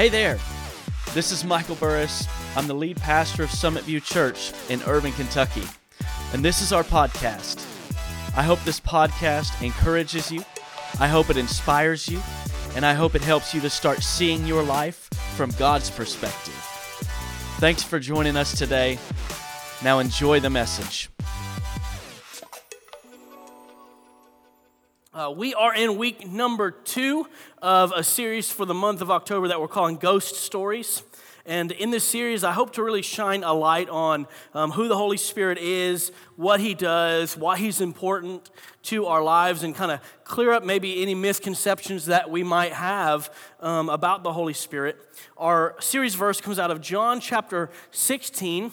Hey there, this is Michael Burris. I'm the lead pastor of Summit View Church in Irvine, Kentucky, and this is our podcast. I hope this podcast encourages you, I hope it inspires you, and I hope it helps you to start seeing your life from God's perspective. Thanks for joining us today. Now enjoy the message. We are in week number 2 of a series for the month of October that we're calling Ghost Stories. And in this series, I hope to really shine a light on who the Holy Spirit is, what He does, why He's important to our lives, and kind of clear up maybe any misconceptions that we might have about the Holy Spirit. Our series verse comes out of John chapter 16,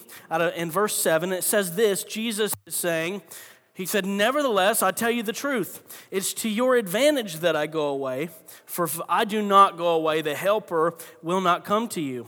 in verse 7. It says this, Jesus is saying, He said, "Nevertheless, I tell you the truth. It's to your advantage that I go away, for if I do not go away, the Helper will not come to you.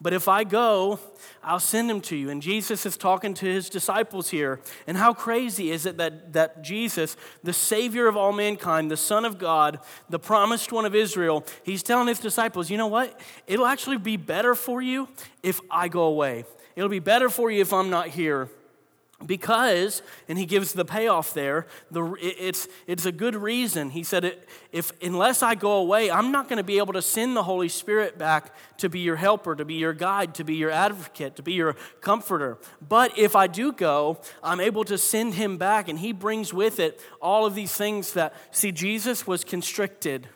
But if I go, I'll send him to you." And Jesus is talking to his disciples here. And how crazy is it that Jesus, the Savior of all mankind, the Son of God, the promised one of Israel, he's telling his disciples, you know what? It'll actually be better for you if I go away. It'll be better for you if I'm not here. Because, and he gives the payoff there, it's a good reason. He said, unless I go away, I'm not going to be able to send the Holy Spirit back to be your helper, to be your guide, to be your advocate, to be your comforter. But if I do go, I'm able to send him back, and he brings with it all of these things that, see, Jesus was constricted.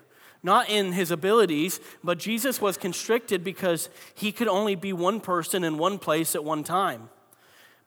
Not in his abilities, but Jesus was constricted because he could only be one person in one place at one time.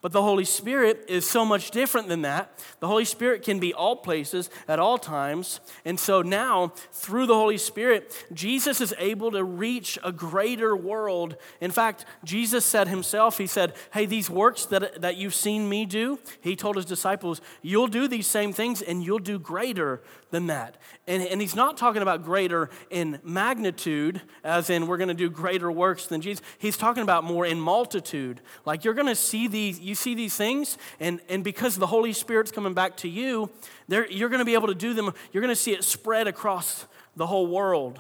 But the Holy Spirit is so much different than that. The Holy Spirit can be all places at all times. And so now, through the Holy Spirit, Jesus is able to reach a greater world. In fact, Jesus said himself, he said, hey, these works that you've seen me do, he told his disciples, you'll do these same things and you'll do greater than that. And he's not talking about greater in magnitude, as in we're going to do greater works than Jesus. He's talking about more in multitude. Like you're going to see these. You see these things, and because the Holy Spirit's coming back to you, you're going to be able to do them. You're going to see it spread across the whole world.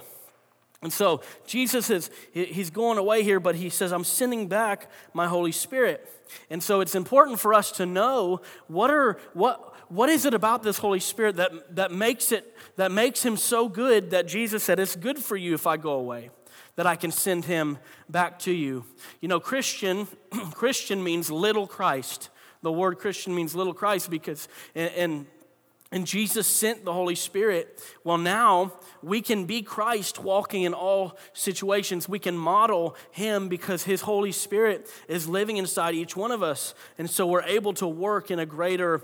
And so Jesus he's going away here, but he says, I'm sending back my Holy Spirit. And so it's important for us to know what is it about this Holy Spirit that makes him so good that Jesus said, it's good for you if I go away, that I can send him back to you. You know, Christian means little Christ. The word Christian means little Christ because, and Jesus sent the Holy Spirit. Well, now we can be Christ walking in all situations. We can model him because his Holy Spirit is living inside each one of us. And so we're able to work in a greater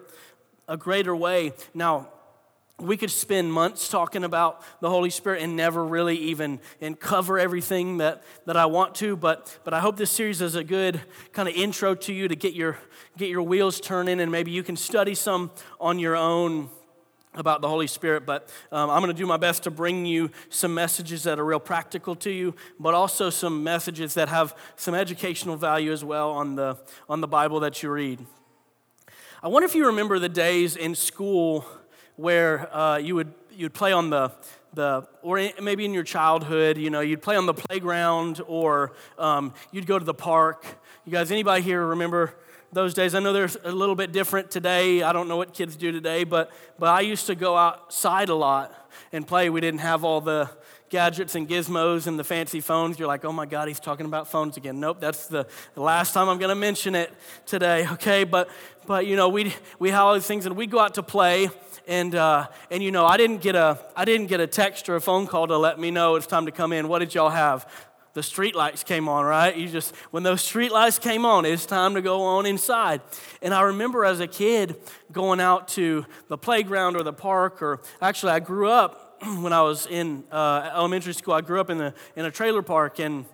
way. Now, we could spend months talking about the Holy Spirit and never really even and cover everything that I want to, but I hope this series is a good kind of intro to you to get your wheels turning, and maybe you can study some on your own about the Holy Spirit, but I'm going to do my best to bring you some messages that are real practical to you, but also some messages that have some educational value as well on the Bible that you read. I wonder if you remember the days in school where you'd play on the or maybe in your childhood, you know, you'd play on the playground or you'd go to the park. You guys, anybody here remember those days? I know they're a little bit different today. I don't know what kids do today, but I used to go outside a lot and play. We didn't have all the gadgets and gizmos and the fancy phones. You're like, oh my God, he's talking about phones again. Nope, that's the last time I'm going to mention it today, okay? But you know, we had all these things, and we'd go out to play. And you know, I didn't get a text or a phone call to let me know it's time to come in. What did y'all have? The street lights came on, right? When those street lights came on, it's time to go on inside. And I remember as a kid going out to the playground or the park, or actually I grew up when I was in elementary school. I grew up in a trailer park, and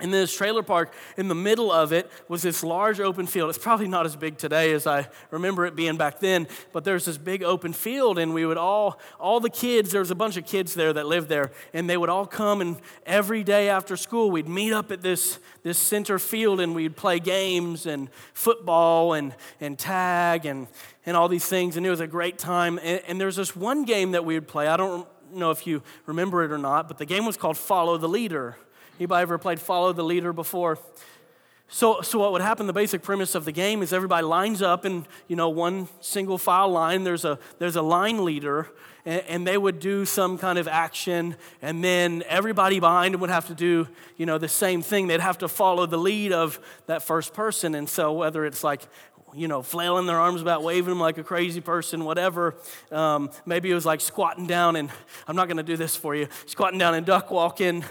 in this trailer park, in the middle of it was this large open field. It's probably not as big today as I remember it being back then, but there's this big open field, and we would all the kids, there was a bunch of kids there that lived there, and they would all come, and every day after school, we'd meet up at this center field, and we'd play games and football and tag and all these things, and it was a great time. And there's this one game that we would play. I don't know if you remember it or not, but the game was called Follow the Leader. Anybody ever played Follow the Leader before? So what would happen, the basic premise of the game is everybody lines up in, one single file line. There's a line leader, and they would do some kind of action, and then everybody behind them would have to do, the same thing. They'd have to follow the lead of that first person, and so whether it's like, flailing their arms about, waving them like a crazy person, whatever. Maybe it was like squatting down and, I'm not going to do this for you, squatting down and duck walking.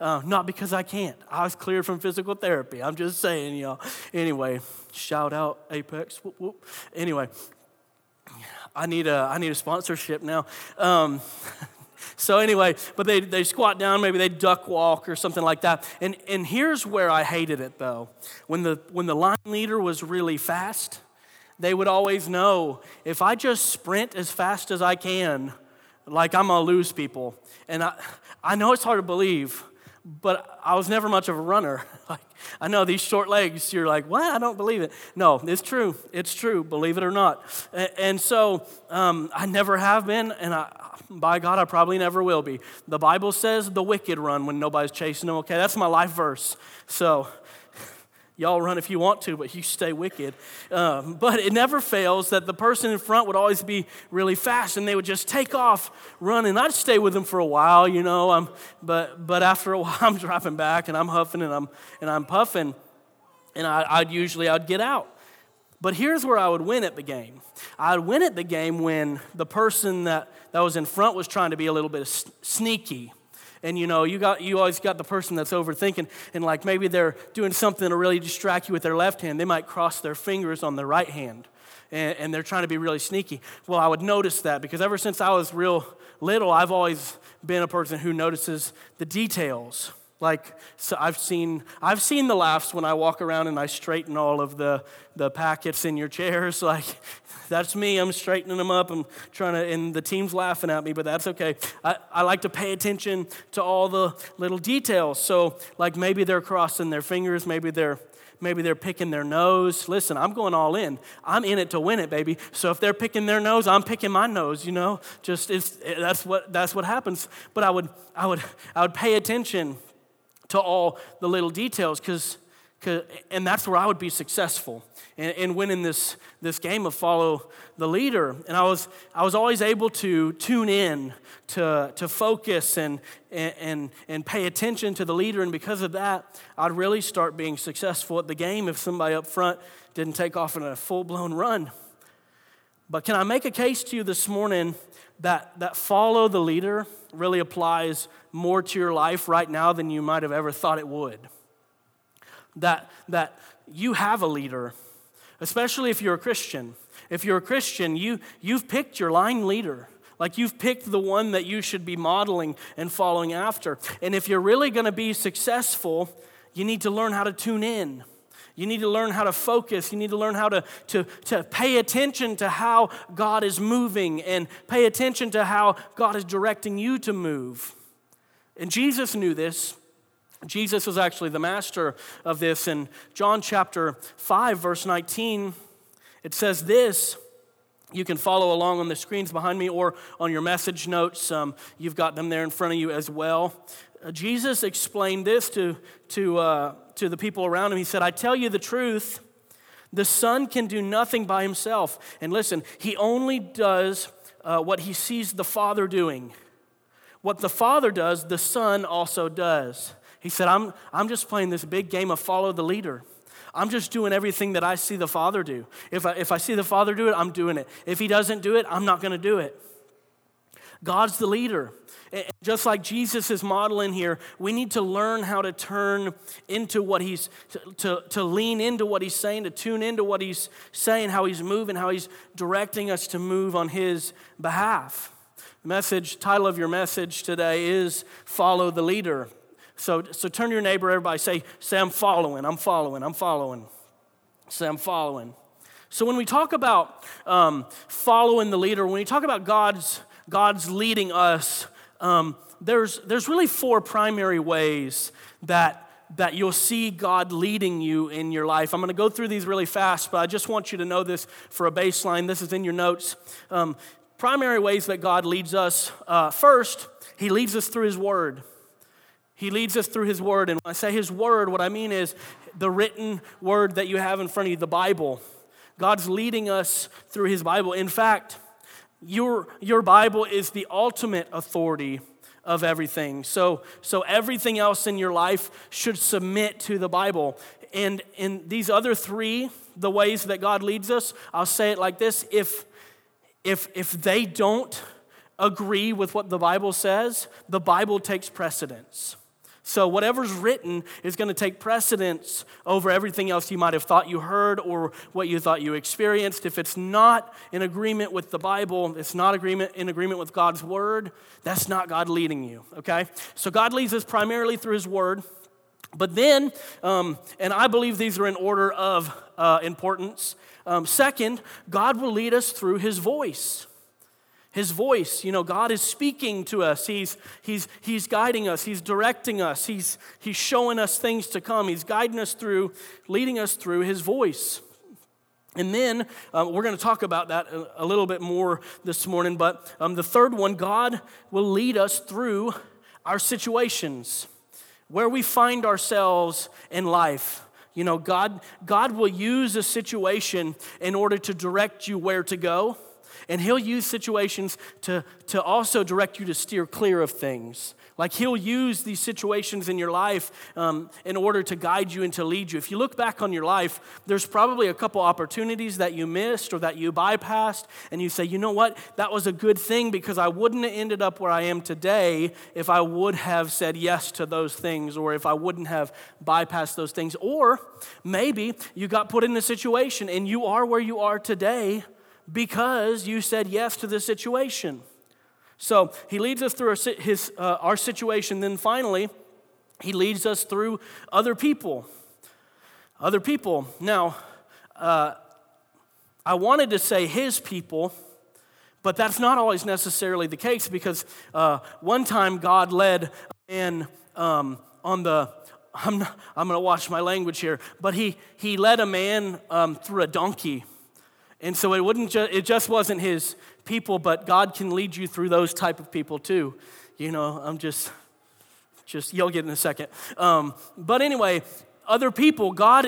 Not because I can't. I was cleared from physical therapy. I'm just saying, y'all. Anyway, shout out Apex. Whoop, whoop. Anyway, I need a sponsorship now. So anyway, but they squat down, maybe they duck walk or something like that. And here's where I hated it though. When the line leader was really fast, they would always know, if I just sprint as fast as I can, like I'm gonna lose people. And I know it's hard to believe, but I was never much of a runner. Like, I know these short legs, you're like, what? I don't believe it. No, it's true. It's true, believe it or not. And so I never have been, and by God, I probably never will be. The Bible says the wicked run when nobody's chasing them. Okay, that's my life verse. So y'all run if you want to, but you stay wicked. But it never fails that the person in front would always be really fast, and they would just take off running. I'd stay with them for a while, but after a while, I'm dropping back, and I'm huffing, and I'm puffing, and I'd get out. But here's where I would win at the game. I'd win at the game when the person that was in front was trying to be a little bit sneaky. And you always got the person that's overthinking, and like maybe they're doing something to really distract you with their left hand. They might cross their fingers on their right hand, and they're trying to be really sneaky. Well, I would notice that because ever since I was real little, I've always been a person who notices the details. Like, so I've seen the laughs when I walk around and I straighten all of the packets in your chairs. Like, that's me. I'm straightening them up. I'm trying to, and the team's laughing at me, but that's okay. I like to pay attention to all the little details. So, like, maybe they're crossing their fingers. Maybe they're picking their nose. Listen, I'm going all in. I'm in it to win it, baby. So if they're picking their nose, I'm picking my nose. That's what happens. But I would pay attention to all the little details, and that's where I would be successful in winning this game of follow the leader. And I was always able to tune in to focus and pay attention to the leader, and because of that, I'd really start being successful at the game if somebody up front didn't take off in a full-blown run. But can I make a case to you this morning that follow the leader really applies more to your life right now than you might have ever thought it would? That you have a leader, especially if you're a Christian. If you're a Christian, you've picked your line leader. Like, you've picked the one that you should be modeling and following after. And if you're really going to be successful, you need to learn how to tune in. You need to learn how to focus. You need to learn how to pay attention to how God is moving and pay attention to how God is directing you to move. And Jesus knew this. Jesus was actually the master of this. In John chapter 5, verse 19, it says this. You can follow along on the screens behind me or on your message notes. You've got them there in front of you as well. Jesus explained this to the people around him. He said, "I tell you the truth, the Son can do nothing by himself. And listen, he only does what he sees the Father doing. What the Father does, the Son also does." He said, I'm just playing this big game of follow the leader. I'm just doing everything that I see the Father do. If I see the Father do it, I'm doing it. If he doesn't do it, I'm not going to do it. God's the leader. And just like Jesus is modeling here, we need to learn how to turn into what he's, to lean into what he's saying, to tune into what he's saying, how he's moving, how he's directing us to move on his behalf. The title of your message today is Follow the Leader. So turn to your neighbor, everybody, say I'm following, I'm following, I'm following. Say I'm following. So when we talk about following the leader, when we talk about God's leading us, there's really four primary ways that you'll see God leading you in your life. I'm going to go through these really fast, but I just want you to know this for a baseline. This is in your notes. Primary ways that God leads us. First, he leads us through his word. He leads us through his word. And when I say his word, what I mean is the written word that you have in front of you, the Bible. God's leading us through his Bible. In fact, your Bible is the ultimate authority of everything. So everything else in your life should submit to the Bible. And in these other three, the ways that God leads us, I'll say it like this: if they don't agree with what the Bible says, the Bible takes precedence. So whatever's written is going to take precedence over everything else you might have thought you heard or what you thought you experienced. If it's not in agreement with the Bible, it's not in agreement with God's word, that's not God leading you, okay? So God leads us primarily through his word. But then, and I believe these are in order of importance. Second, God will lead us through his voice. His voice, you know, God is speaking to us. He's guiding us. He's directing us. He's showing us things to come. He's guiding us through, leading us through his voice. And then we're going to talk about that a little bit more this morning. But the third one, God will lead us through our situations, where we find ourselves in life. You know, God will use a situation in order to direct you where to go. And he'll use situations to also direct you to steer clear of things. Like he'll use these situations in your life in order to guide you and to lead you. If you look back on your life, there's probably a couple opportunities that you missed or that you bypassed. And you say, you know what? That was a good thing because I wouldn't have ended up where I am today if I would have said yes to those things or if I wouldn't have bypassed those things. Or maybe you got put in a situation and you are where you are today because you said yes to the situation. So he leads us through our situation. Then finally, he leads us through other people. Other people. Now, I wanted to say his people, but that's not always necessarily the case because one time God led a man on the... I'm going to watch my language here, but he led a man through a donkey. And so it just wasn't his people, but God can lead you through those type of people too. You know, I'm just you'll get in a second. But anyway, other people, God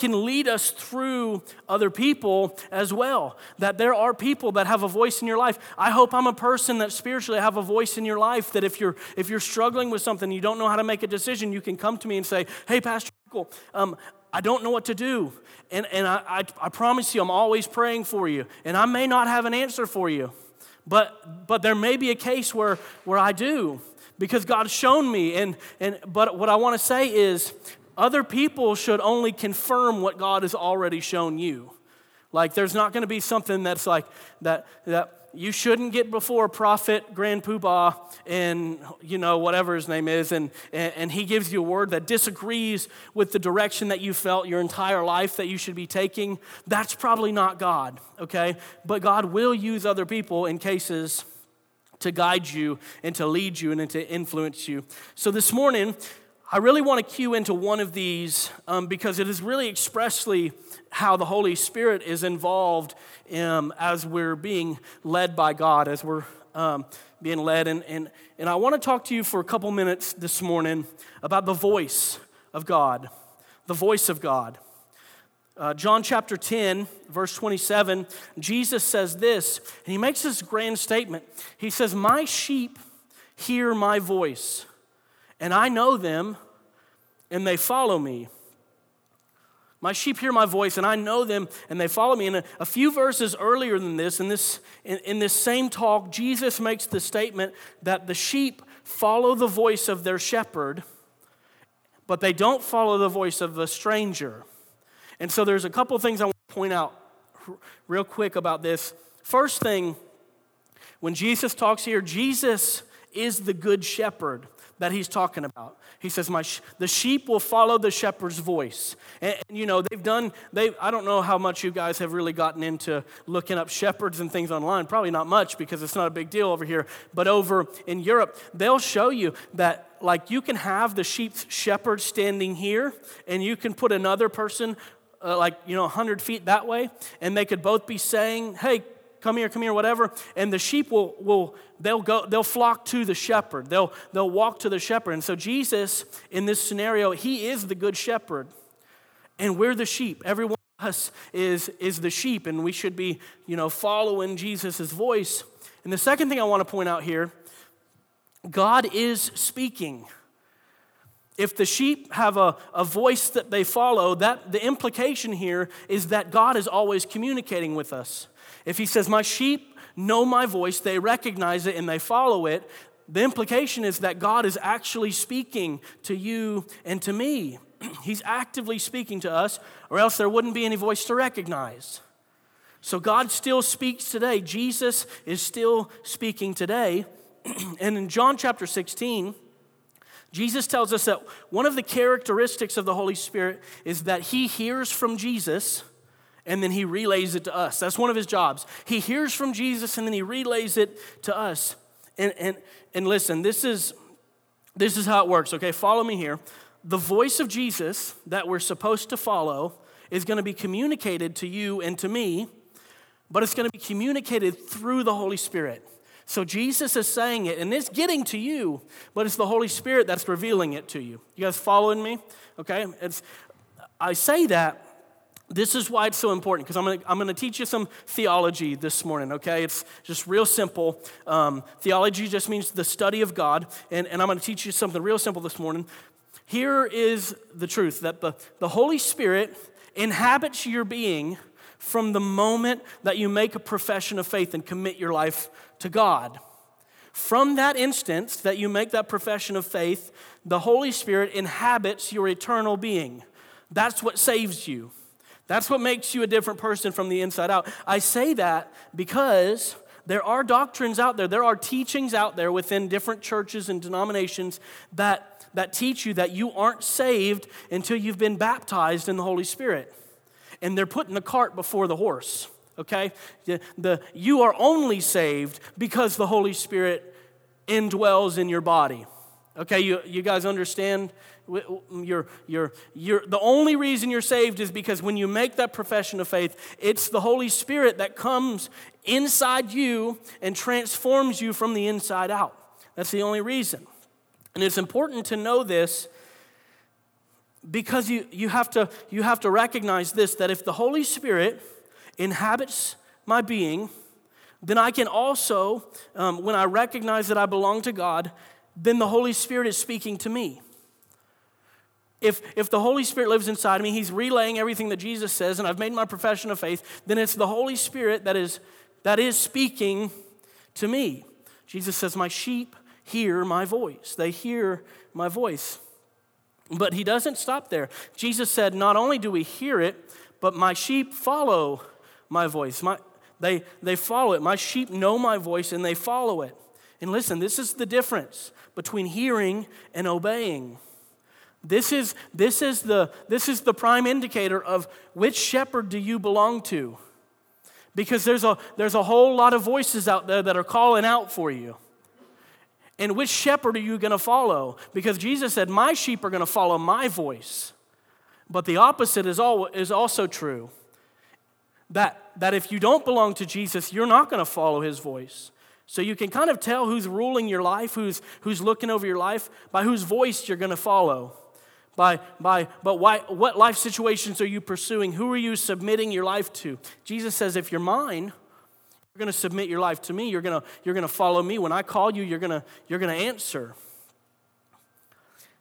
can lead us through other people as well. That there are people that have a voice in your life. I hope I'm a person that spiritually have a voice in your life. That if you're struggling with something, you don't know how to make a decision, you can come to me and say, "Hey, Pastor Michael, I don't know what to do, and I promise you I'm always praying for you, and I may not have an answer for you, but there may be a case where I do, because God's shown me, but what I want to say is other people should only confirm what God has already shown you. Like there's not going to be something that's like that you shouldn't get before Prophet Grand Poobah and, you know, whatever his name is, and he gives you a word that disagrees with the direction that you felt your entire life that you should be taking. That's probably not God, okay? But God will use other people in cases to guide you and to lead you and to influence you. So this morning, I really want to cue into one of these because it is really expressly how the Holy Spirit is involved as we're being led by God, as we're being led. And I want to talk to you for a couple minutes this morning about the voice of God, the voice of God. John chapter 10, verse 27, Jesus says this, and he makes this grand statement. He says, "My sheep hear my voice, and I know them, and they follow me. My sheep hear my voice, and I know them, and they follow me." And a few verses earlier than this, in this same talk, Jesus makes the statement that the sheep follow the voice of their shepherd, but they don't follow the voice of a stranger. And so there's a couple things I want to point out real quick about this. First thing, when Jesus talks here, Jesus is the good shepherd that he's talking about. He says, the sheep will follow the shepherd's voice. And you know, I don't know how much you guys have really gotten into looking up shepherds and things online. Probably not much because it's not a big deal over here. But over in Europe, they'll show you that, like, you can have the sheep's shepherd standing here, and you can put another person, 100 feet that way, and they could both be saying, "Hey, come here, whatever. And the sheep they'll flock to the shepherd. They'll walk to the shepherd. And so Jesus, in this scenario, he is the good shepherd. And we're the sheep. Every one of us is the sheep, and we should be, following Jesus' voice. And the second thing I want to point out here, God is speaking. If the sheep have a voice that they follow, that the implication here is that God is always communicating with us. If he says, my sheep know my voice, they recognize it and they follow it, the implication is that God is actually speaking to you and to me. He's actively speaking to us, or else there wouldn't be any voice to recognize. So God still speaks today. Jesus is still speaking today. And in John chapter 16, Jesus tells us that one of the characteristics of the Holy Spirit is that he hears from Jesus and then he relays it to us. That's one of his jobs. He hears from Jesus and then he relays it to us. And listen, this is how it works, okay? Follow me here. The voice of Jesus that we're supposed to follow is going to be communicated to you and to me, but it's going to be communicated through the Holy Spirit. So Jesus is saying it, and it's getting to you, but it's the Holy Spirit that's revealing it to you. You guys following me? Okay? I say that. This is why it's so important, because I'm going to teach you some theology this morning, okay? It's just real simple. Theology just means the study of God, and I'm going to teach you something real simple this morning. Here is the truth, that the Holy Spirit inhabits your being from the moment that you make a profession of faith and commit your life to God. From that instance that you make that profession of faith, the Holy Spirit inhabits your eternal being. That's what saves you. That's what makes you a different person from the inside out. I say that because there are doctrines out there, there are teachings out there within different churches and denominations that teach you that you aren't saved until you've been baptized in the Holy Spirit. And they're putting the cart before the horse, okay? You are only saved because the Holy Spirit indwells in your body. Okay, you guys understand? The only reason you're saved is because when you make that profession of faith, it's the Holy Spirit that comes inside you and transforms you from the inside out. That's the only reason. And it's important to know this, because you have to recognize this, that if the Holy Spirit inhabits my being, then I can also, when I recognize that I belong to God, then the Holy Spirit is speaking to me. If the Holy Spirit lives inside of me, he's relaying everything that Jesus says, and I've made my profession of faith, then it's the Holy Spirit that is speaking to me. Jesus says, my sheep hear my voice. They hear my voice. But he doesn't stop there. Jesus said, not only do we hear it, but my sheep follow my voice. They follow it. My sheep know my voice, and they follow it. And listen, this is the difference between hearing and obeying. This is the prime indicator of which shepherd do you belong to. Because there's a whole lot of voices out there that are calling out for you. And which shepherd are you going to follow? Because Jesus said, my sheep are going to follow my voice. But the opposite is also true. That if you don't belong to Jesus, you're not going to follow his voice. So you can kind of tell who's ruling your life, who's looking over your life, by whose voice you're going to follow. But what life situations are you pursuing? Who are you submitting your life to? Jesus says, if you're mine, you're going to submit your life to me. You're going to follow me. When I call you, you're going to answer.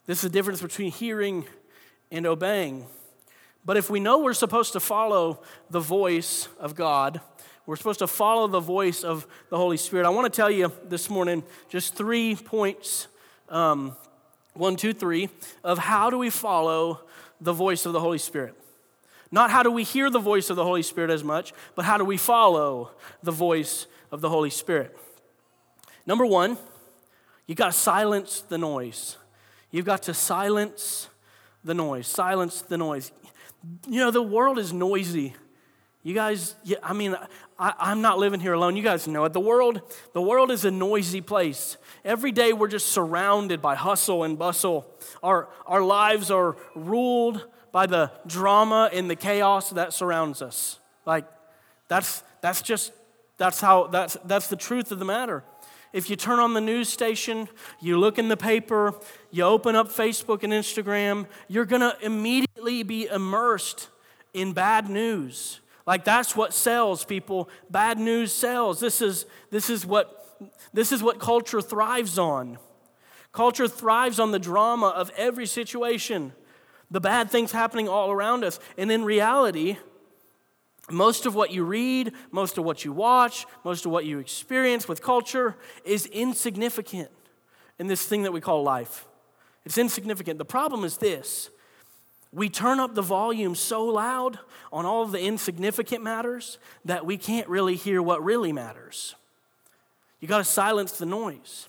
This is the difference between hearing and obeying. But if we know we're supposed to follow the voice of God, we're supposed to follow the voice of the Holy Spirit. I want to tell you this morning just 3 points, 1, 2, 3, of how do we follow the voice of the Holy Spirit. Not how do we hear the voice of the Holy Spirit as much, but how do we follow the voice of the Holy Spirit? Number one, you've got to silence the noise. You've got to silence the noise. Silence the noise. The world is noisy. You guys, I'm not living here alone. You guys know it. The world is a noisy place. Every day we're just surrounded by hustle and bustle. Our lives are ruled by the drama and the chaos that surrounds us. Like, that's just That's the truth of the matter. If you turn on the news station, you look in the paper, you open up Facebook and Instagram, you're going to immediately be immersed in bad news. Like, that's what sells, people. Bad news sells. This is what culture thrives on. Culture thrives on the drama of every situation, the bad things happening all around us. And in reality, most of what you read, most of what you watch, most of what you experience with culture is insignificant in this thing that we call life. It's insignificant. The problem is this. We turn up the volume so loud on all of the insignificant matters that we can't really hear what really matters. You got to silence the noise.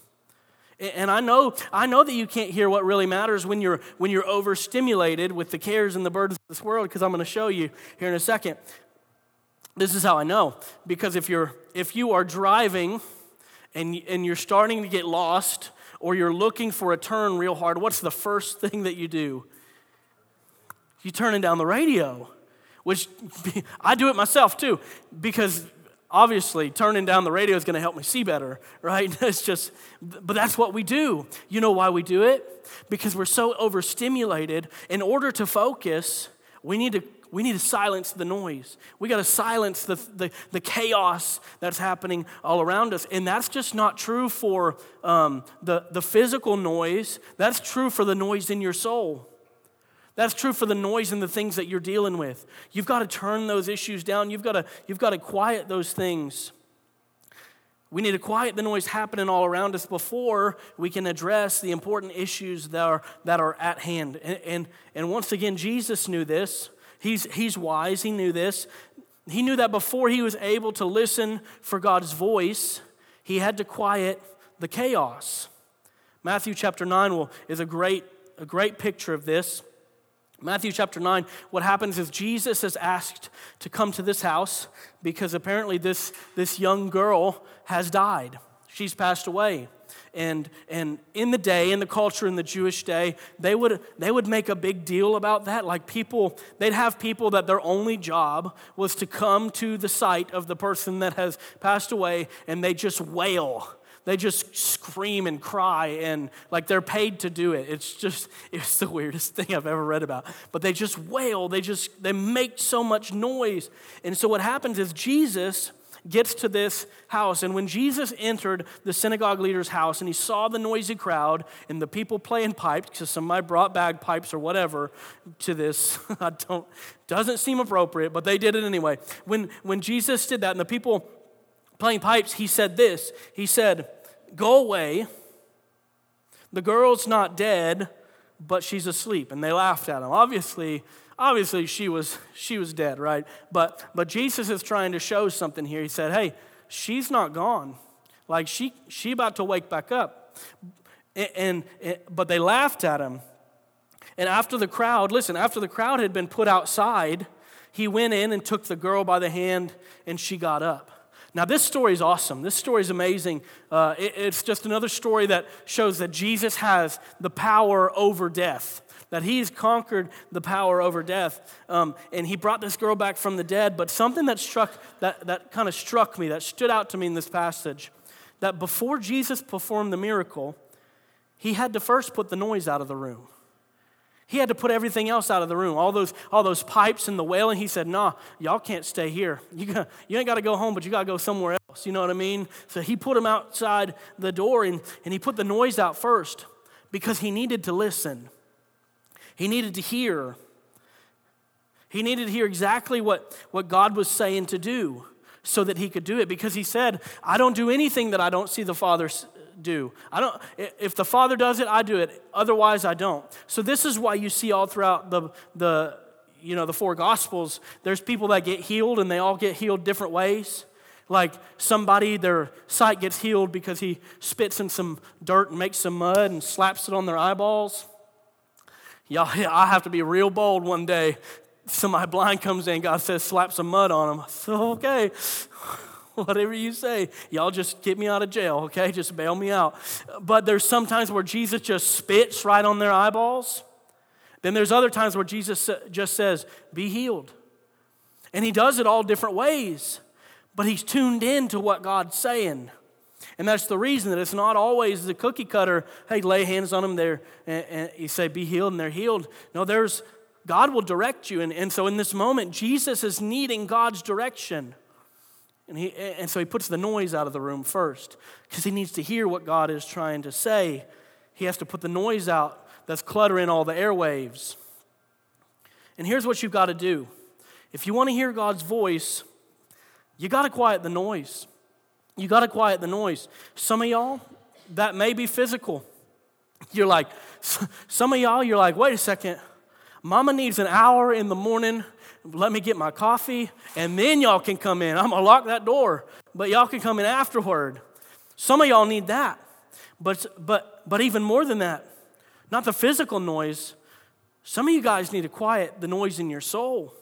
And I know that you can't hear what really matters when you're overstimulated with the cares and the burdens of this world, because I'm going to show you here in a second. This is how I know, because if you are driving and you're starting to get lost, or you're looking for a turn real hard, what's the first thing that you do? You're turning down the radio, which I do it myself too, because obviously turning down the radio is going to help me see better, right? But that's what we do. You know why we do it? Because we're so overstimulated. In order to focus, we need to silence the noise. We got to silence the chaos that's happening all around us. And that's just not true for the physical noise. That's true for the noise in your soul. That's true for the noise and the things that you're dealing with. You've got to turn those issues down. You've got to quiet those things. We need to quiet the noise happening all around us before we can address the important issues that are at hand. And once again, Jesus knew this. He's wise. He knew this. He knew that before he was able to listen for God's voice, he had to quiet the chaos. Matthew chapter 9 is a great picture of this. Matthew chapter 9, what happens is Jesus is asked to come to this house because apparently this young girl has died. She's passed away. And in the day, in the culture, in the Jewish day, they would make a big deal about that. Like, people, they'd have people that their only job was to come to the site of the person that has passed away, and they just wail. They just scream and cry, and like, they're paid to do it. It's the weirdest thing I've ever read about. But they just wail. They make so much noise. And so what happens is Jesus gets to this house, and when Jesus entered the synagogue leader's house and he saw the noisy crowd and the people playing pipes, because somebody brought bagpipes or whatever to this, doesn't seem appropriate, but they did it anyway. When Jesus did that and the people playing pipes, he said this. He said, "Go away. The girl's not dead, but she's asleep." And they laughed at him. Obviously she was dead, right? But Jesus is trying to show something here. He said, "Hey, she's not gone. Like, she about to wake back up." But they laughed at him. And after the crowd had been put outside, he went in and took the girl by the hand, and she got up. Now, this story is awesome. This story is amazing. It's just another story that shows that Jesus has the power over death, that he's conquered the power over death. And he brought this girl back from the dead. But something that stood out to me in this passage, that before Jesus performed the miracle, he had to first put the noise out of the room. He had to put everything else out of the room. All those pipes and the wailing. He said, "Nah, y'all can't stay here. You ain't got to go home, but you got to go somewhere else." You know what I mean? So he put them outside the door, and he put the noise out first because he needed to listen. He needed to hear. He needed to hear exactly what God was saying to do so that he could do it, because he said, "I don't do anything that I don't see the Father do. If the Father does it, I do it. Otherwise, I don't." So this is why you see all throughout the four Gospels, there's people that get healed, and they all get healed different ways. Like, somebody, their sight gets healed because he spits in some dirt and makes some mud and slaps it on their eyeballs. Y'all, I have to be real bold one day. Somebody blind comes in, God says, "Slap some mud on them." So, okay. Whatever you say, y'all just get me out of jail, okay? Just bail me out. But there's some times where Jesus just spits right on their eyeballs. Then there's other times where Jesus just says, "Be healed." And he does it all different ways. but he's tuned in to what God's saying. And that's the reason that it's not always the cookie cutter, hey, lay hands on them there, and you say, be healed, and they're healed. No, there's, God will direct you. And so in this moment, Jesus is needing God's direction. And so he puts the noise out of the room first because he needs to hear what God is trying to say. He has to put the noise out that's cluttering all the airwaves. And here's what you've got to do. If you want to hear God's voice, you got to quiet the noise. You got to quiet the noise. Some of y'all, that may be physical. Some of y'all, you're like, wait a second. Mama needs an hour in the morning. Let me get my coffee, and then y'all can come in. I'm going to lock that door, but y'all can come in afterward. Some of y'all need that. But even more than that, not the physical noise. Some of you guys need to quiet the noise in your soul.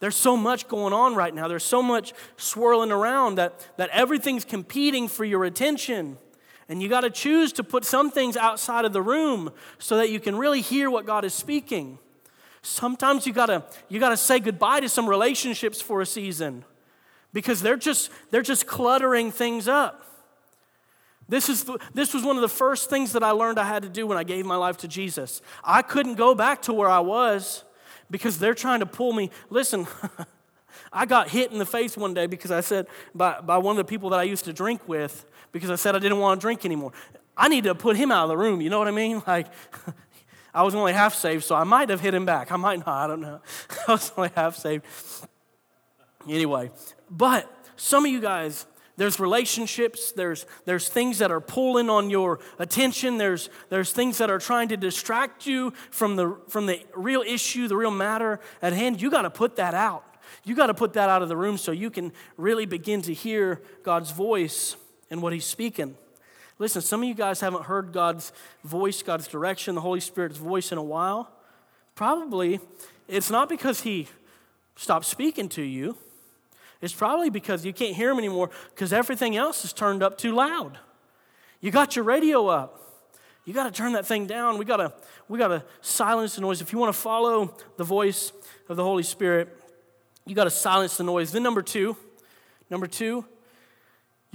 There's so much going on right now. There's so much swirling around that everything's competing for your attention. And you got to choose to put some things outside of the room so that you can really hear what God is speaking. Sometimes you gotta say goodbye to some relationships for a season because they're just cluttering things up. This was one of the first things that I learned I had to do when I gave my life to Jesus. I couldn't go back to where I was because they're trying to pull me. Listen, I got hit in the face one day because I said, by one of the people that I used to drink with, because I said I didn't want to drink anymore. I need to put him out of the room, you know what I mean? Like, I was only half saved, so I might have hit him back. I might not, I don't know. I was only half saved. Anyway, but some of you guys, there's relationships, there's things that are pulling on your attention, there's things that are trying to distract you from the real issue, the real matter at hand. You got to put that out. You got to put that out of the room so you can really begin to hear God's voice and what he's speaking. Listen, some of you guys haven't heard God's voice, God's direction, the Holy Spirit's voice in a while. Probably it's not because he stopped speaking to you. It's probably because you can't hear him anymore because everything else is turned up too loud. You got your radio up. You got to turn that thing down. We got to silence the noise. If you want to follow the voice of the Holy Spirit, you got to silence the noise. Then number two, you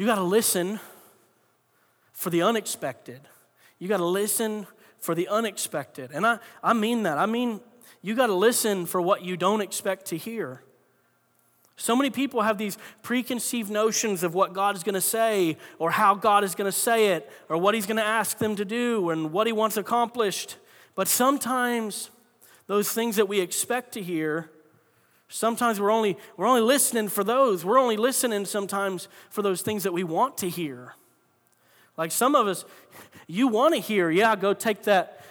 got to listen for the unexpected. You got to listen for the unexpected. And I mean that. I mean, you got to listen for what you don't expect to hear. So many people have these preconceived notions of what God's going to say or how God is going to say it or what he's going to ask them to do and what he wants accomplished. But sometimes those things that we expect to hear, sometimes we're only listening for those. We're only listening sometimes for those things that we want to hear. Like some of us, you want to hear, yeah, go take that.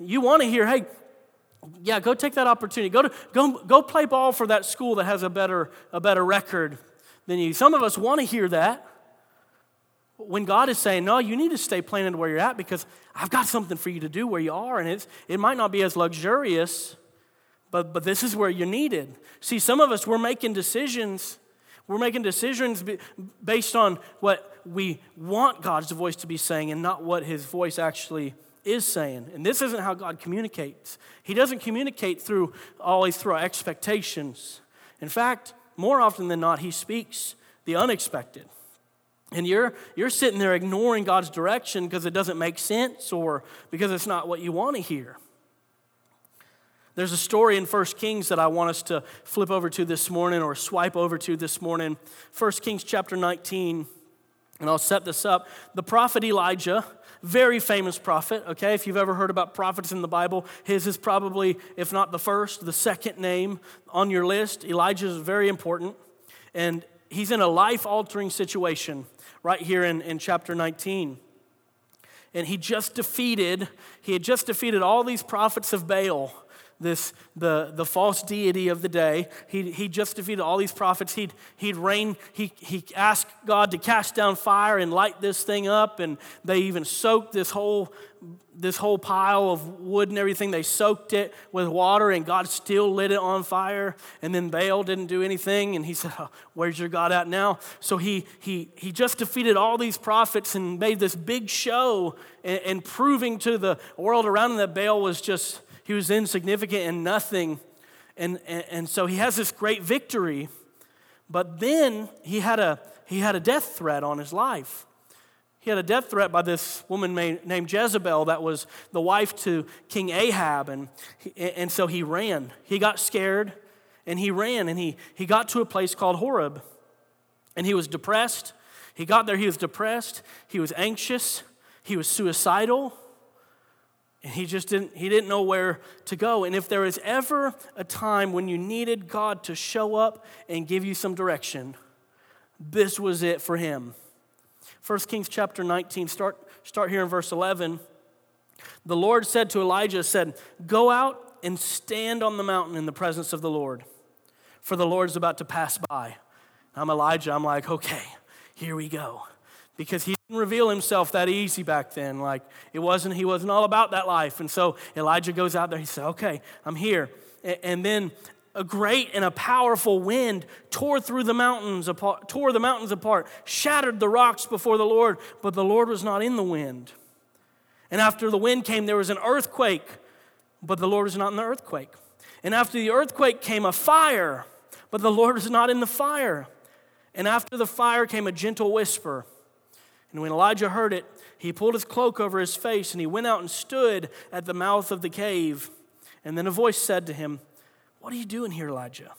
You want to hear, hey, yeah, go take that opportunity. Go play ball for that school that has a better record than you. Some of us want to hear that when God is saying, no, you need to stay planted where you're at because I've got something for you to do where you are, and it might not be as luxurious. But this is where you're needed. See, some of us, we're making decisions based on what we want God's voice to be saying and not what his voice actually is saying. And this isn't how God communicates. He doesn't communicate always through our expectations. In fact, more often than not, he speaks the unexpected. And you're sitting there ignoring God's direction because it doesn't make sense or because it's not what you want to hear. There's a story in 1 Kings that I want us to flip over to this morning or swipe over to this morning. 1 Kings chapter 19, and I'll set this up. The prophet Elijah, very famous prophet, okay? If you've ever heard about prophets in the Bible, his is probably, if not the first, the second name on your list. Elijah is very important, and he's in a life-altering situation right here in chapter 19. And he had just defeated all these prophets of Baal. The false deity of the day. He just defeated all these prophets. He asked God to cast down fire and light this thing up, and they even soaked this whole pile of wood and everything. They soaked it with water, and God still lit it on fire. And then Baal didn't do anything, and he said, oh, where's your God at now? So he just defeated all these prophets and made this big show and proving to the world around him that Baal was just, he was insignificant and nothing, and so he has this great victory, But then he had a death threat on his life. He had a death threat by this woman named Jezebel that was the wife to King Ahab, and so he ran. He got scared, and he ran, and he got to a place called Horeb, and he was depressed. He got there, he was depressed, he was anxious, he was suicidal, and he didn't know where to go. And if there is ever a time when you needed God to show up and give you some direction, this was it for him. 1 Kings chapter 19, start here in verse 11. The Lord said to Elijah, "Go out and stand on the mountain in the presence of the Lord, for the Lord is about to pass by." I'm Elijah. I'm like, okay, here we go. Because he didn't reveal himself that easy back then. Like, he wasn't all about that life. And so Elijah goes out there. He said, okay, I'm here. And then a great and a powerful wind tore the mountains apart, shattered the rocks before the Lord, but the Lord was not in the wind. And after the wind came, there was an earthquake, but the Lord was not in the earthquake. And after the earthquake came a fire, but the Lord was not in the fire. And after the fire came a gentle whisper. And when Elijah heard it, he pulled his cloak over his face, and he went out and stood at the mouth of the cave. And then a voice said to him, "What are you doing here, Elijah?"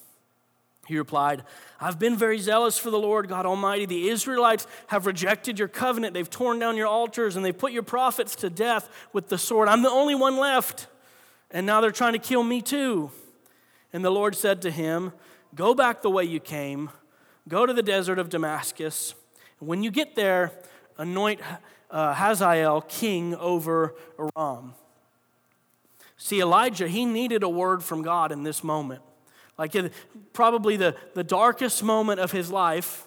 He replied, "I've been very zealous for the Lord God Almighty. The Israelites have rejected your covenant. They've torn down your altars, and they've put your prophets to death with the sword. I'm the only one left, and now they're trying to kill me too." And the Lord said to him, "Go back the way you came. Go to the desert of Damascus. And when you get there, anoint Hazael king over Aram." See, Elijah, he needed a word from God in this moment. Like, probably the darkest moment of his life,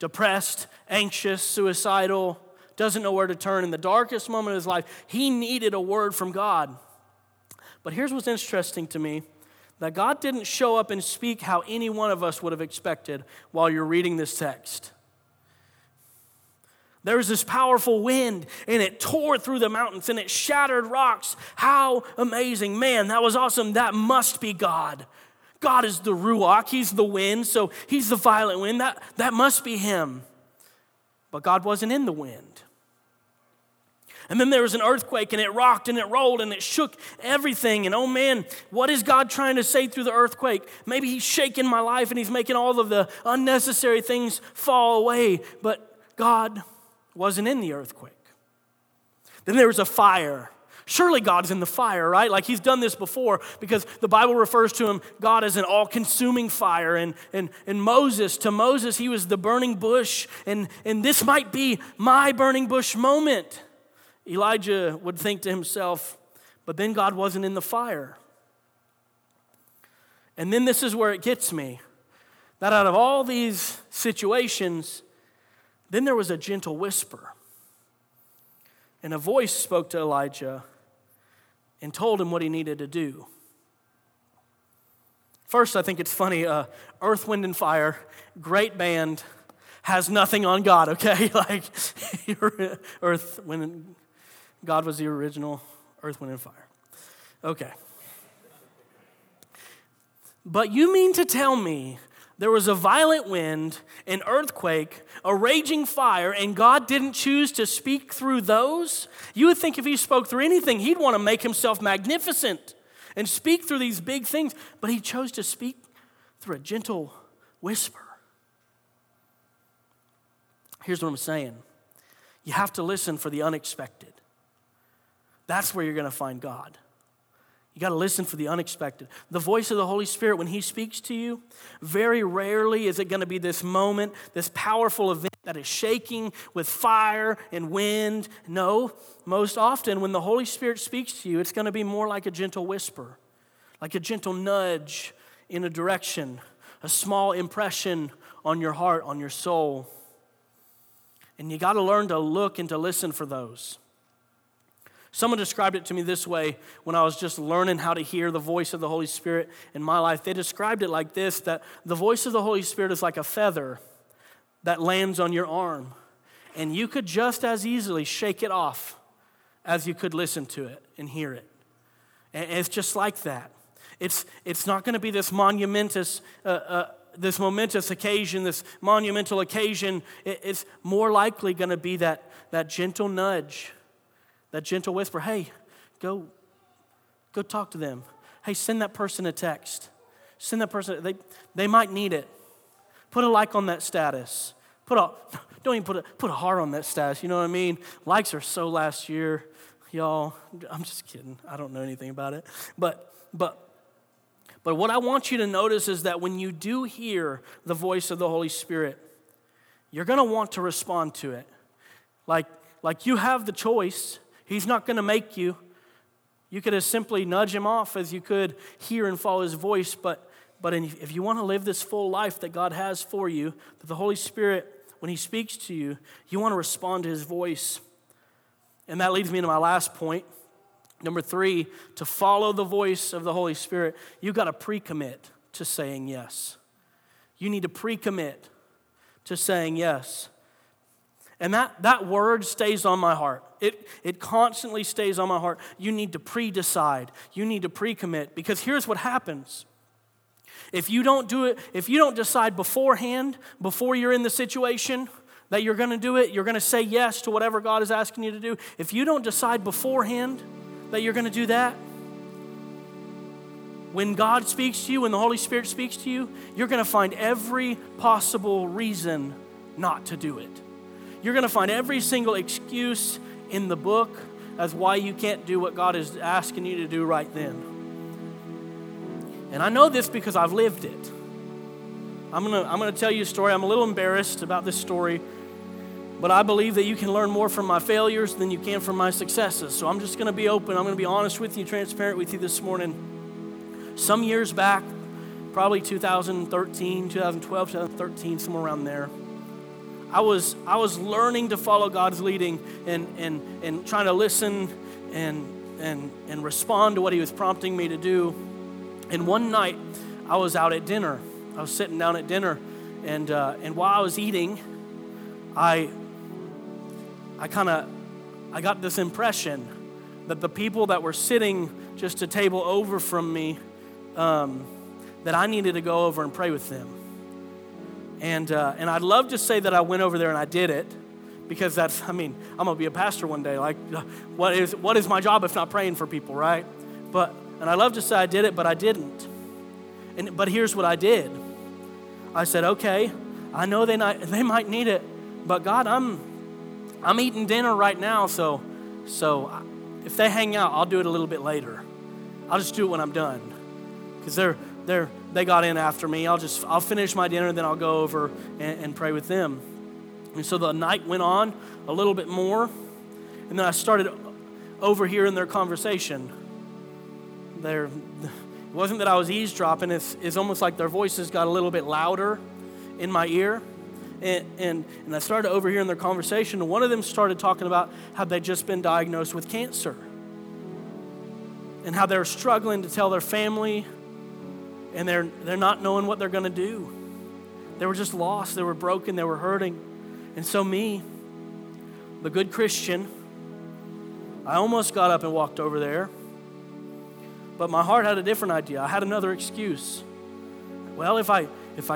depressed, anxious, suicidal, doesn't know where to turn. In the darkest moment of his life, he needed a word from God. But here's what's interesting to me, that God didn't show up and speak how any one of us would have expected while you're reading this text. There was this powerful wind, and it tore through the mountains, and it shattered rocks. How amazing. Man, that was awesome. That must be God. God is the ruach. He's the wind, so he's the violent wind. That must be him. But God wasn't in the wind. And then there was an earthquake, and it rocked, and it rolled, and it shook everything. And oh, man, what is God trying to say through the earthquake? Maybe he's shaking my life, and he's making all of the unnecessary things fall away. But God wasn't in the earthquake. Then there was a fire. Surely God's in the fire, right? Like, he's done this before, because the Bible refers to him, God, as an all-consuming fire. And Moses, he was the burning bush. And this might be my burning bush moment, Elijah would think to himself. But then God wasn't in the fire. And then this is where it gets me, that out of all these situations, then there was a gentle whisper, and a voice spoke to Elijah and told him what he needed to do. First, I think it's funny, Earth, Wind, and Fire, great band, has nothing on God, okay? Like, Earth, Wind, God was the original Earth, Wind, and Fire. Okay. But you mean to tell me there was a violent wind, an earthquake, a raging fire, and God didn't choose to speak through those? You would think if he spoke through anything, he'd want to make himself magnificent and speak through these big things. But he chose to speak through a gentle whisper. Here's what I'm saying. You have to listen for the unexpected. That's where you're going to find God. You got to listen for the unexpected. The voice of the Holy Spirit, when he speaks to you, very rarely is it going to be this moment, this powerful event that is shaking with fire and wind. No, most often when the Holy Spirit speaks to you, it's going to be more like a gentle whisper, like a gentle nudge in a direction, a small impression on your heart, on your soul. And you got to learn to look and to listen for those. Someone described it to me this way when I was just learning how to hear the voice of the Holy Spirit in my life. They described it like this, that the voice of the Holy Spirit is like a feather that lands on your arm. And you could just as easily shake it off as you could listen to it and hear it. And it's just like that. It's not going to be this monumentous this momentous occasion, this monumental occasion, it's more likely going to be that gentle nudge, that gentle whisper, hey, go talk to them. Hey, send that person a text. Send that person, they might need it. Put a like on that status. Don't even put a heart on that status, you know what I mean? Likes are so last year, y'all. I'm just kidding. I don't know anything about it. But what I want you to notice is that when you do hear the voice of the Holy Spirit, you're going to want to respond to it. Like you have the choice. He's not going to make you. You could as simply nudge him off as you could hear and follow his voice. But if you want to live this full life that God has for you, that the Holy Spirit, when he speaks to you, you want to respond to his voice. And that leads me to my last point. Number 3, to follow the voice of the Holy Spirit, you got to pre-commit to saying yes. You need to pre-commit to saying yes. And that word stays on my heart. It constantly stays on my heart. You need to pre-decide. You need to pre-commit, because here's what happens. If you don't do it, if you don't decide beforehand, before you're in the situation, that you're going to do it, you're going to say yes to whatever God is asking you to do. If you don't decide beforehand that you're going to do that, when God speaks to you, when the Holy Spirit speaks to you, you're going to find every possible reason not to do it. You're going to find every single excuse in the book as why you can't do what God is asking you to do right then. And I know this because I've lived it. I'm gonna tell you a story. I'm a little embarrassed about this story, but I believe that you can learn more from my failures than you can from my successes. So I'm just gonna be open. I'm gonna be honest with you, transparent with you this morning. Some years back, probably 2013, somewhere around there, I was learning to follow God's leading and trying to listen and respond to what he was prompting me to do. And one night, I was out at dinner. I was sitting down at dinner, and while I was eating, I got this impression that the people that were sitting just a table over from me, that I needed to go over and pray with them. And I'd love to say that I went over there and I did it, because I'm gonna be a pastor one day. Like, what is my job if not praying for people, right? And I love to say I did it, but I didn't. But here's what I did. I said, okay, I know they might need it, but God, I'm eating dinner right now, so if they hang out, I'll do it a little bit later. I'll just do it when I'm done, because they got in after me. I'll finish my dinner, then I'll go over and pray with them. And so the night went on a little bit more, and then I started overhearing their conversation. It wasn't that I was eavesdropping. It's almost like their voices got a little bit louder in my ear. And I started overhearing their conversation. And one of them started talking about how they'd just been diagnosed with cancer and how they were struggling to tell their family, and they're not knowing what they're going to do. They were just lost. They were broken. They were hurting. And so me, the good Christian, I almost got up and walked over there. But my heart had a different idea. I had another excuse. Well, if I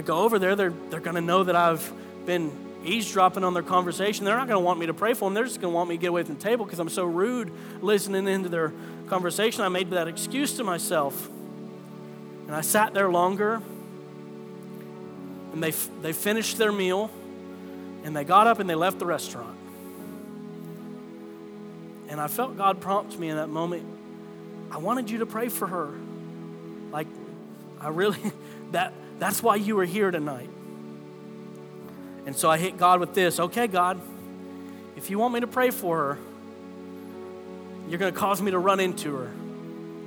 go over there, they're going to know that I've been eavesdropping on their conversation. They're not going to want me to pray for them. They're just going to want me to get away from the table because I'm so rude listening into their conversation. I made that excuse to myself. And I sat there longer. And they finished their meal. And they got up and they left the restaurant. And I felt God prompt me in that moment. I wanted you to pray for her. Like, I really, that's why you were here tonight. And so I hit God with this. Okay, God, if you want me to pray for her, you're going to cause me to run into her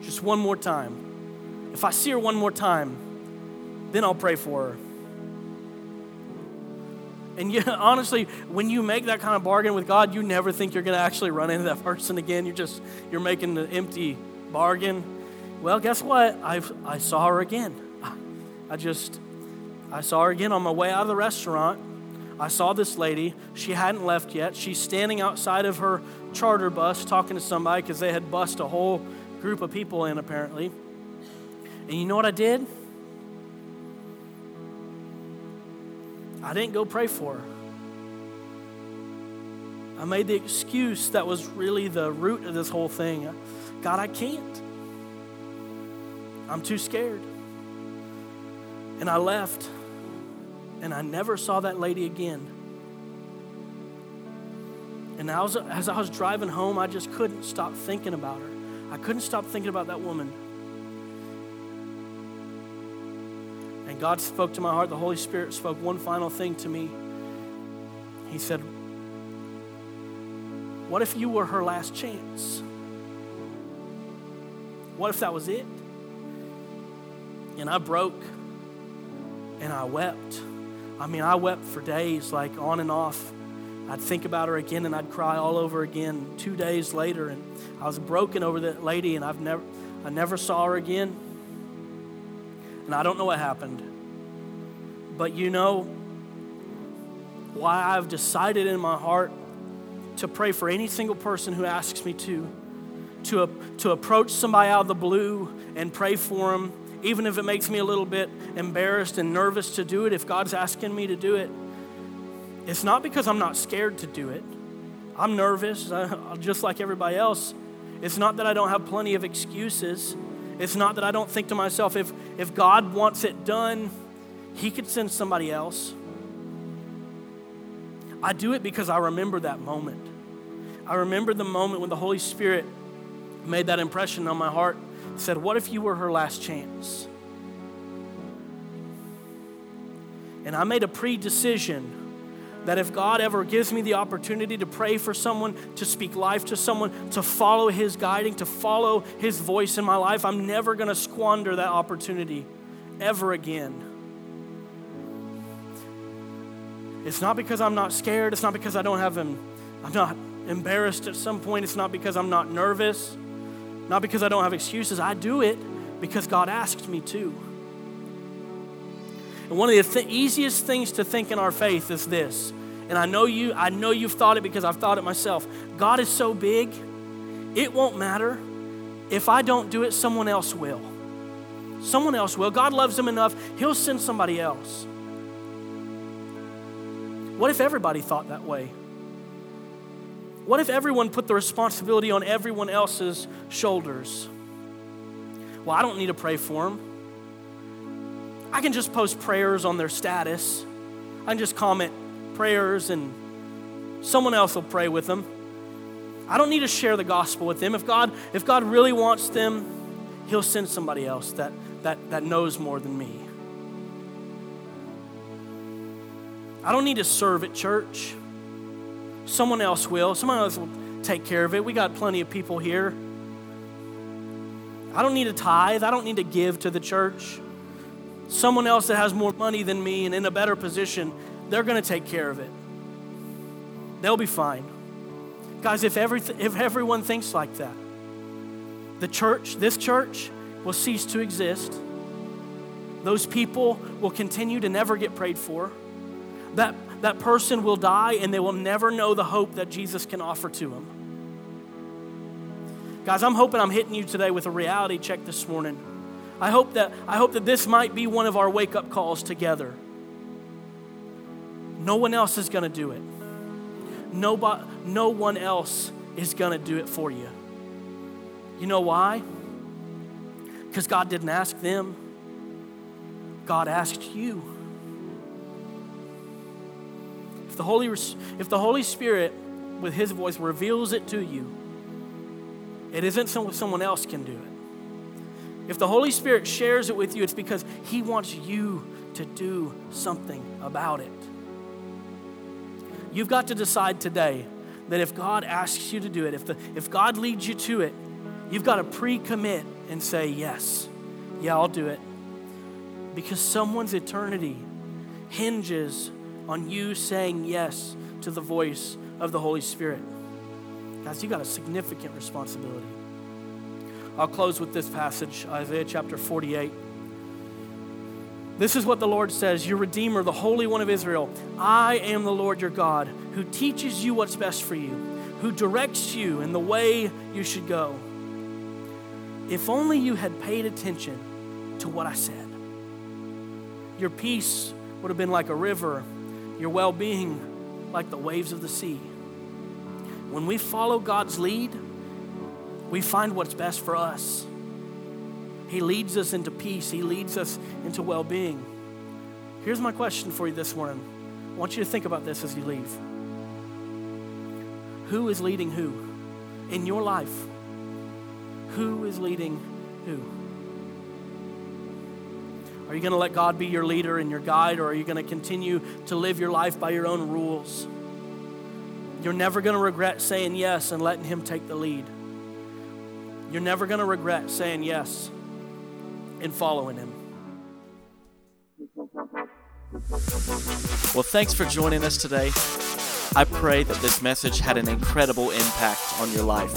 just one more time. If I see her one more time, then I'll pray for her. And you, honestly, when you make that kind of bargain with God, you never think you're going to actually run into that person again. You're making an empty bargain. Well, guess what? I saw her again. I saw her again on my way out of the restaurant. I saw this lady. She hadn't left yet. She's standing outside of her charter bus talking to somebody because they had bussed a whole group of people in apparently. And you know what I did? I didn't go pray for her. I made the excuse that was really the root of this whole thing. God, I can't. I'm too scared. And I left, and I never saw that lady again. And as I was driving home, I just couldn't stop thinking about her. I couldn't stop thinking about that woman. And God spoke to my heart. The Holy Spirit spoke one final thing to me. He said, what if you were her last chance? What if that was it? And I broke, and I wept. I mean, I wept for days, like on and off. I'd think about her again, and I'd cry all over again 2 days later. And I was broken over that lady, and I never saw her again. And I don't know what happened. But you know why I've decided in my heart to pray for any single person who asks me to approach somebody out of the blue and pray for them, even if it makes me a little bit embarrassed and nervous to do it, if God's asking me to do it. It's not because I'm not scared to do it. I'm nervous, just like everybody else. It's not that I don't have plenty of excuses. It's not that I don't think to myself, if God wants it done, he could send somebody else. I do it because I remember that moment. I remember the moment when the Holy Spirit made that impression on my heart, said, what if you were her last chance? And I made a pre-decision that if God ever gives me the opportunity to pray for someone, to speak life to someone, to follow his guiding, to follow his voice in my life, I'm never gonna squander that opportunity ever again. It's not because I'm not scared. It's not because I'm not embarrassed at some point. It's not because I'm not nervous. Not because I don't have excuses. I do it because God asked me to. And one of the easiest things to think in our faith is this. And I know you've thought it because I've thought it myself. God is so big, it won't matter. If I don't do it, someone else will. Someone else will. God loves them enough, he'll send somebody else. What if everybody thought that way? What if everyone put the responsibility on everyone else's shoulders? Well, I don't need to pray for them. I can just post prayers on their status. I can just comment prayers and someone else will pray with them. I don't need to share the gospel with them. If God really wants them, he'll send somebody else that knows more than me. I don't need to serve at church. Someone else will. Someone else will take care of it. We got plenty of people here. I don't need to tithe. I don't need to give to the church. Someone else that has more money than me and in a better position, they're going to take care of it. They'll be fine. Guys, if everyone thinks like that, this church will cease to exist. Those people will continue to never get prayed for. That person will die and they will never know the hope that Jesus can offer to them. Guys, I'm hoping I'm hitting you today with a reality check this morning. I hope that this might be one of our wake-up calls together. No one else is going to do it. No one else is going to do it for you. You know why? Because God didn't ask them. God asked you. If the Holy Spirit, with his voice, reveals it to you, it isn't someone else can do it. If the Holy Spirit shares it with you, it's because he wants you to do something about it. You've got to decide today that if God asks you to do it, if God leads you to it, you've got to pre-commit and say, yes, yeah, I'll do it. Because someone's eternity hinges on you saying yes to the voice of the Holy Spirit. Guys, you got a significant responsibility. I'll close with this passage, Isaiah chapter 48. This is what the Lord says, your Redeemer, the Holy One of Israel. I am the Lord your God, who teaches you what's best for you, who directs you in the way you should go. If only you had paid attention to what I said. Your peace would have been like a river your well-being like the waves of the sea. When we follow God's lead, we find what's best for us. He leads us into peace. He leads us into well-being. Here's my question for you this morning. I want you to think about this as you leave. Who is leading who in your life? Who is leading who? Are you going to let God be your leader and your guide, or are you going to continue to live your life by your own rules? You're never going to regret saying yes and letting Him take the lead. You're never going to regret saying yes and following Him. Well, thanks for joining us today. I pray that this message had an incredible impact on your life.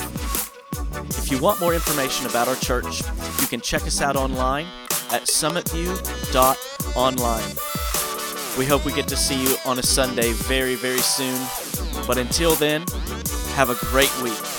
If you want more information about our church, you can check us out online at summitview.online. We hope we get to see you on a Sunday very, very soon. But until then, have a great week.